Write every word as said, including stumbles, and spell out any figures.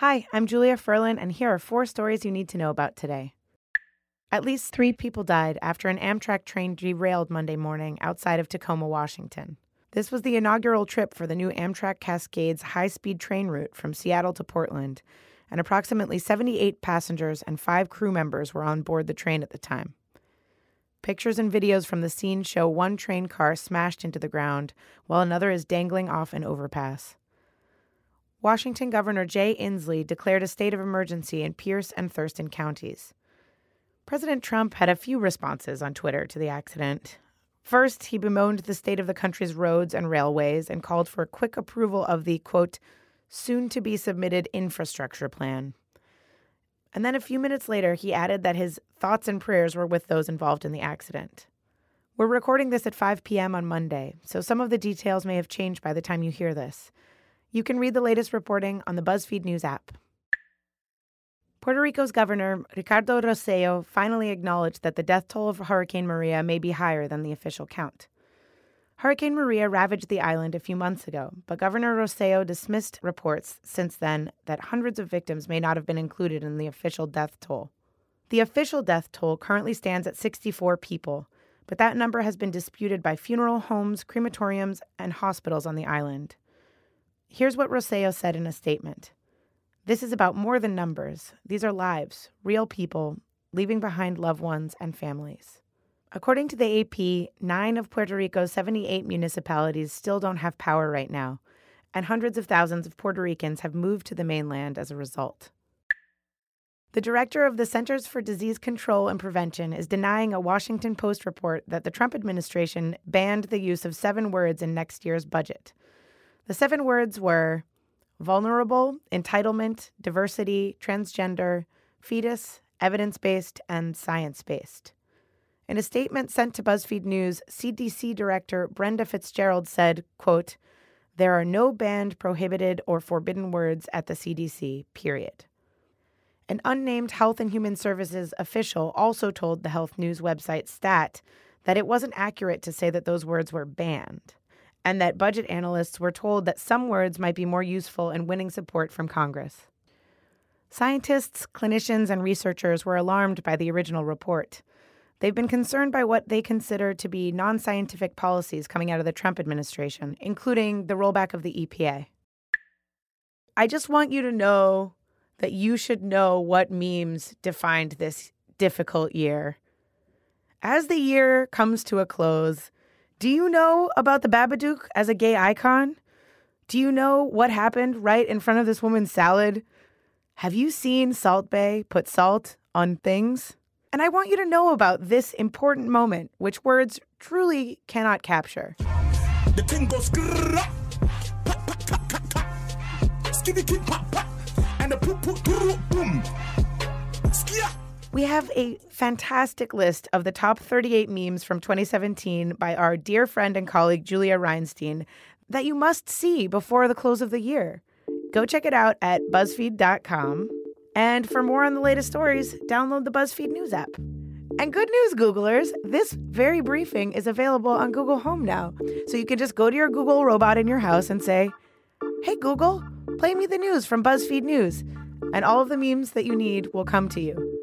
Hi, I'm Julia Furlan, and here are four stories you need to know about today. At least three people died after an Amtrak train derailed Monday morning outside of Tacoma, Washington. This was the inaugural trip for the new Amtrak Cascades high-speed train route from Seattle to Portland, and approximately seventy-eight passengers and five crew members were on board the train at the time. Pictures and videos from the scene show one train car smashed into the ground, while another is dangling off an overpass. Washington Governor Jay Inslee declared a state of emergency in Pierce and Thurston counties. President Trump had a few responses on Twitter to the accident. First, he bemoaned the state of the country's roads and railways and called for quick approval of the, quote, soon-to-be-submitted infrastructure plan. And then a few minutes later, he added that his thoughts and prayers were with those involved in the accident. We're recording this at five p.m. on Monday, so some of the details may have changed by the time you hear this. You can read the latest reporting on the BuzzFeed News app. Puerto Rico's governor, Ricardo Rosselló, finally acknowledged that the death toll of Hurricane Maria may be higher than the official count. Hurricane Maria ravaged the island a few months ago, but Governor Rosselló dismissed reports since then that hundreds of victims may not have been included in the official death toll. The official death toll currently stands at sixty-four people, but that number has been disputed by funeral homes, crematoriums, and hospitals on the island. Here's what Rosselló said in a statement. This is about more than numbers. These are lives, real people, leaving behind loved ones and families. According to the A P, nine of Puerto Rico's seventy-eight municipalities still don't have power right now, and hundreds of thousands of Puerto Ricans have moved to the mainland as a result. The director of the Centers for Disease Control and Prevention is denying a Washington Post report that the Trump administration banned the use of seven words in next year's budget. The seven words were vulnerable, entitlement, diversity, transgender, fetus, evidence-based, and science-based. In a statement sent to BuzzFeed News, C D C Director Brenda Fitzgerald said, quote, there are no banned, prohibited, or forbidden words at the C D C, period. An unnamed Health and Human Services official also told the health news website Stat that it wasn't accurate to say that those words were banned, and that budget analysts were told that some words might be more useful in winning support from Congress. Scientists, clinicians, and researchers were alarmed by the original report. They've been concerned by what they consider to be non-scientific policies coming out of the Trump administration, including the rollback of the E P A. I just want you to know that you should know what memes defined this difficult year. As the year comes to a close, do you know about the Babadook as a gay icon? Do you know what happened right in front of this woman's salad? Have you seen Salt Bae put salt on things? And I want you to know about this important moment, which words truly cannot capture. The pin goes and the poop boom. We have a fantastic list of the top thirty-eight memes from twenty seventeen by our dear friend and colleague Julia Reinstein that you must see before the close of the year. Go check it out at BuzzFeed dot com. And for more on the latest stories, download the BuzzFeed News app. And good news, Googlers, this very briefing is available on Google Home now. So you can just go to your Google robot in your house and say, hey, Google, play me the news from BuzzFeed News. And all of the memes that you need will come to you.